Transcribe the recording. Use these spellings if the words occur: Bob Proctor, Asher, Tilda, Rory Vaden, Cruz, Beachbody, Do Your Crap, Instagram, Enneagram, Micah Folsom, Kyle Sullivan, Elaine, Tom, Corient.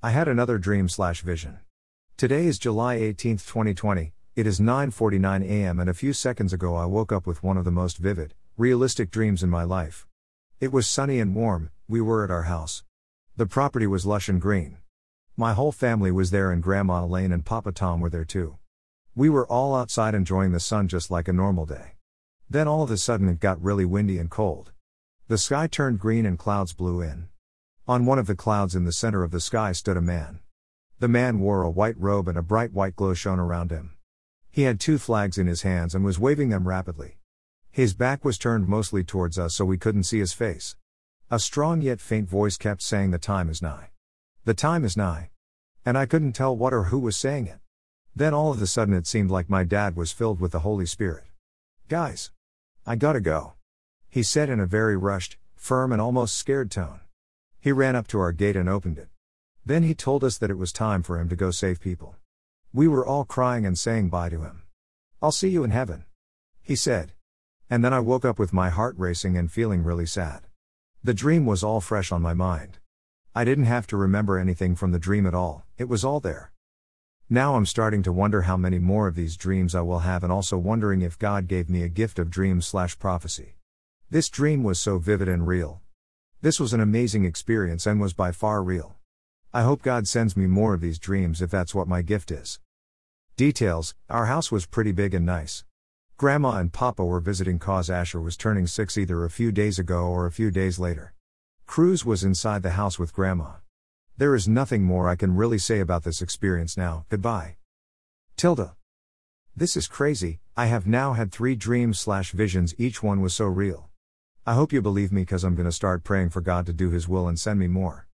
I had another dream/vision. Today is July 18, 2020, it is 9:49 a.m. and a few seconds ago I woke up with one of the most vivid, realistic dreams in my life. It was sunny and warm, we were at our house. The property was lush and green. My whole family was there and Grandma Elaine and Papa Tom were there too. We were all outside enjoying the sun just like a normal day. Then all of a sudden it got really windy and cold. The sky turned green and clouds blew in. On one of the clouds in the center of the sky stood a man. The man wore a white robe and a bright white glow shone around him. He had two flags in his hands and was waving them rapidly. His back was turned mostly towards us so we couldn't see his face. A strong yet faint voice kept saying the time is nigh. The time is nigh. And I couldn't tell what or who was saying it. Then all of a sudden it seemed like my dad was filled with the Holy Spirit. Guys, I gotta go, he said in a very rushed, firm and almost scared tone. He ran up to our gate and opened it. Then he told us that it was time for him to go save people. We were all crying and saying bye to him. I'll see you in heaven, he said. And then I woke up with my heart racing and feeling really sad. The dream was all fresh on my mind. I didn't have to remember anything from the dream at all, it was all there. Now I'm starting to wonder how many more of these dreams I will have and also wondering if God gave me a gift of dreams/prophecy. This dream was so vivid and real. This was an amazing experience and was by far real. I hope God sends me more of these dreams if that's what my gift is. Details: our house was pretty big and nice. Grandma and Papa were visiting cause Asher was turning 6 either a few days ago or a few days later. Cruz was inside the house with Grandma. There is nothing more I can really say about this experience now, goodbye. Tilda. This is crazy, I have now had 3 dreams/visions, each one was so real. I hope you believe me cause I'm gonna start praying for God to do His will and send me more.